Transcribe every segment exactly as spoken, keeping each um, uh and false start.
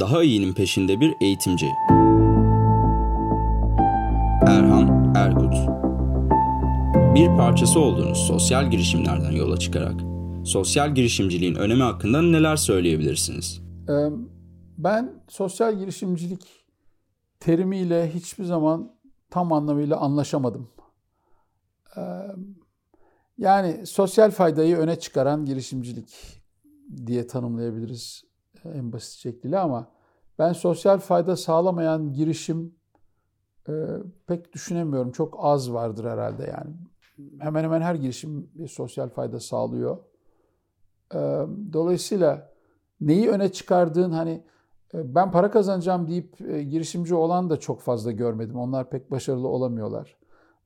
daha iyinin peşinde bir eğitimci. Erhan Ergut. Bir parçası olduğunuz sosyal girişimlerden yola çıkarak sosyal girişimciliğin önemi hakkında neler söyleyebilirsiniz? Ben sosyal girişimcilik terimiyle hiçbir zaman tam anlamıyla anlaşamadım. Yani sosyal faydayı öne çıkaran girişimcilik diye tanımlayabiliriz en basit şekliyle, ama ben sosyal fayda sağlamayan girişim e, pek düşünemiyorum. Çok az vardır herhalde yani. Hemen hemen her girişim bir sosyal fayda sağlıyor. E, dolayısıyla neyi öne çıkardığın, hani e, ben para kazanacağım deyip e, girişimci olan da çok fazla görmedim. Onlar pek başarılı olamıyorlar.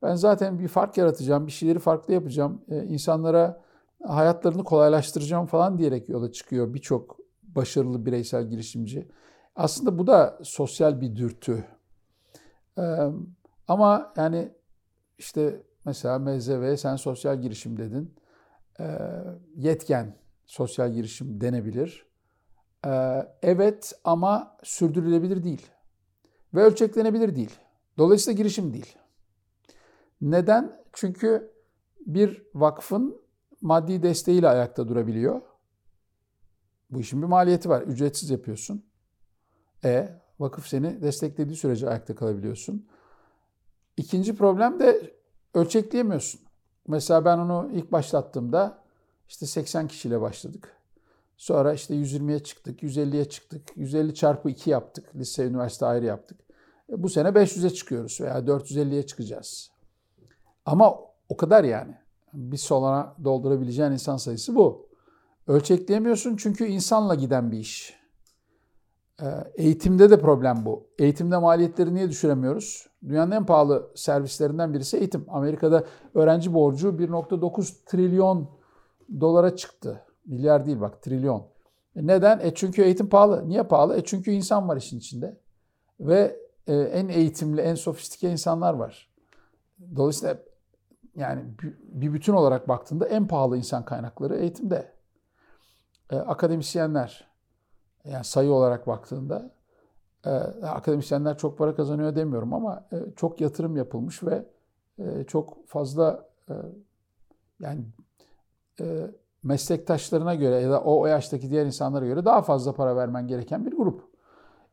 Ben zaten bir fark yaratacağım, bir şeyleri farklı yapacağım, e, insanlara hayatlarını kolaylaştıracağım falan diyerek yola çıkıyor birçok başarılı bireysel girişimci. Aslında bu da sosyal bir dürtü. Ee, ama yani işte mesela M Z V'ye sen sosyal girişim dedin. Ee, yetken sosyal girişim denebilir. Ee, evet, ama sürdürülebilir değil. Ve ölçeklenebilir değil. Dolayısıyla girişim değil. Neden? Çünkü bir vakfın maddi desteğiyle ayakta durabiliyor. Bu işin bir maliyeti var. Ücretsiz yapıyorsun. E, vakıf seni desteklediği sürece ayakta kalabiliyorsun. İkinci problem de ölçekleyemiyorsun. Mesela ben onu ilk başlattığımda işte seksen kişiyle başladık. Sonra işte yüz yirmiye çıktık, yüz elliye çıktık, yüz elli çarpı iki yaptık. Lise, üniversite ayrı yaptık. E, bu sene beş yüze çıkıyoruz veya dört yüz elliye çıkacağız. Ama o kadar yani. Bir solana doldurabileceğin insan sayısı bu. Ölçekleyemiyorsun çünkü insanla giden bir iş. Eğitimde de problem bu. Eğitimde maliyetleri niye düşüremiyoruz? Dünyanın en pahalı servislerinden birisi eğitim. Amerika'da öğrenci borcu bir virgül dokuz trilyon dolara çıktı. Milyar değil bak, trilyon. Neden? E çünkü eğitim pahalı. Niye pahalı? E çünkü insan var işin içinde. Ve en eğitimli, en sofistike insanlar var. Dolayısıyla yani bir bütün olarak baktığında en pahalı insan kaynakları eğitimde. E, akademisyenler, yani sayı olarak baktığında e, akademisyenler çok para kazanıyor demiyorum, ama e, çok yatırım yapılmış ve e, çok fazla e, yani e, meslektaşlarına göre ya da o, o yaştaki diğer insanlara göre daha fazla para vermen gereken bir grup.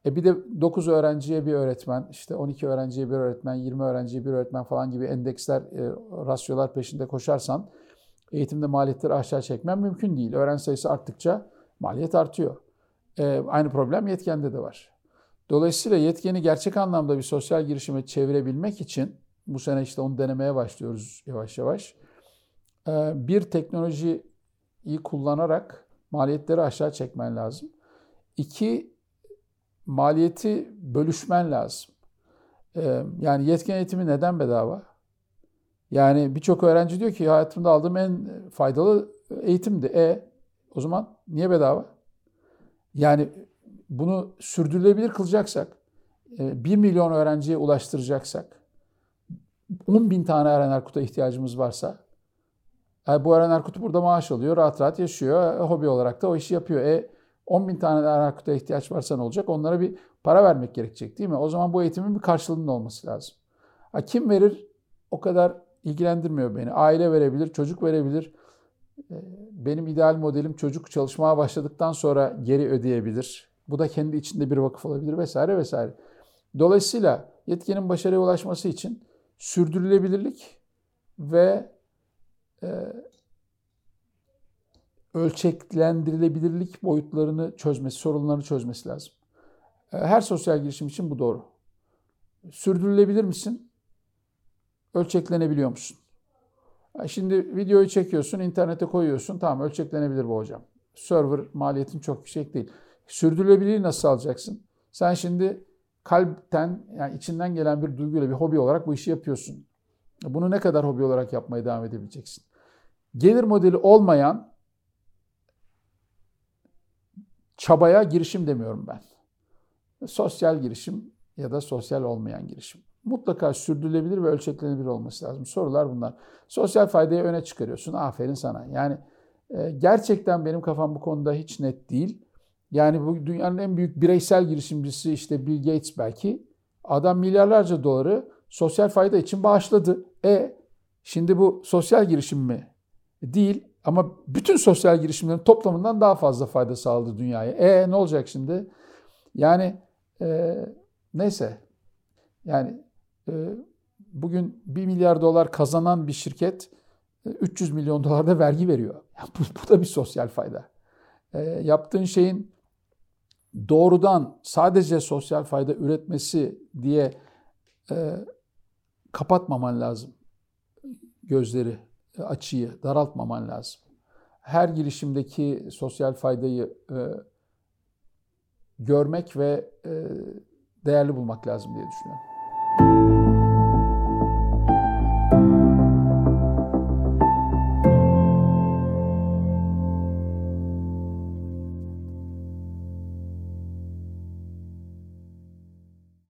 E bir de dokuz öğrenciye bir öğretmen, işte on iki öğrenciye bir öğretmen, yirmi öğrenciye bir öğretmen falan gibi endeksler, e, rasyolar peşinde koşarsan eğitimde maliyetleri aşağı çekmen mümkün değil. Öğrenci sayısı arttıkça maliyet artıyor. Ee, aynı problem yetkende de var. Dolayısıyla yetkeni gerçek anlamda bir sosyal girişime çevirebilmek için bu sene işte onu denemeye başlıyoruz yavaş yavaş. Ee, bir teknolojiyi kullanarak maliyetleri aşağı çekmen lazım. İki, maliyeti bölüşmen lazım. Ee, yani yetken eğitimi neden bedava? Yani birçok öğrenci diyor ki hayatımda aldığım en faydalı eğitimdi. E o zaman niye bedava? Yani bunu sürdürülebilir kılacaksak, bir milyon öğrenciye ulaştıracaksak, on bin tane Erhan Erkut'a ihtiyacımız varsa, yani bu Erhan Erkut burada maaş alıyor, rahat rahat yaşıyor, hobi olarak da o işi yapıyor. E on bin tane Erhan Erkut'a ihtiyaç varsa ne olacak? Onlara bir para vermek gerekecek değil mi? O zaman bu eğitimin bir karşılığının olması lazım. Ha, kim verir? O kadar ilgilendirmiyor beni. Aile verebilir, çocuk verebilir. Benim ideal modelim çocuk çalışmaya başladıktan sonra geri ödeyebilir. Bu da kendi içinde bir vakıf olabilir vesaire vesaire. Dolayısıyla yetkenin başarıya ulaşması için sürdürülebilirlik ve e, ölçeklendirilebilirlik boyutlarını çözmesi, sorunlarını çözmesi lazım. Her sosyal girişim için bu doğru. Sürdürülebilir misin? Ölçeklenebiliyor musun? Şimdi videoyu çekiyorsun, internete koyuyorsun. Tamam, ölçeklenebilir bu hocam. Server maliyetin çok yüksek değil. Sürdürülebilirliği nasıl alacaksın? Sen şimdi kalpten, yani içinden gelen bir duyguyla, bir hobi olarak bu işi yapıyorsun. Bunu ne kadar hobi olarak yapmaya devam edebileceksin? Gelir modeli olmayan çabaya girişim demiyorum ben. Sosyal girişim ya da sosyal olmayan girişim. Mutlaka sürdürülebilir ve ölçeklenebilir olması lazım. Sorular bunlar. Sosyal faydayı öne çıkarıyorsun. Aferin sana. Yani e, gerçekten benim kafam bu konuda hiç net değil. Yani bu dünyanın en büyük bireysel girişimcisi işte Bill Gates belki. Adam milyarlarca doları sosyal fayda için bağışladı. E şimdi bu sosyal girişim mi? Değil ama bütün sosyal girişimlerin toplamından daha fazla fayda sağladı dünyaya. E ne olacak şimdi? Yani e, neyse. Yani e, bugün bir milyar dolar kazanan bir şirket üç yüz milyon dolar da vergi veriyor. Ya bu, bu da bir sosyal fayda. E, yaptığın şeyin doğrudan sadece sosyal fayda üretmesi diye e, kapatmaman lazım. Gözleri, açıyı daraltmaman lazım. Her girişimdeki sosyal faydayı e, görmek ve e, değerli bulmak lazım diye düşünüyorum.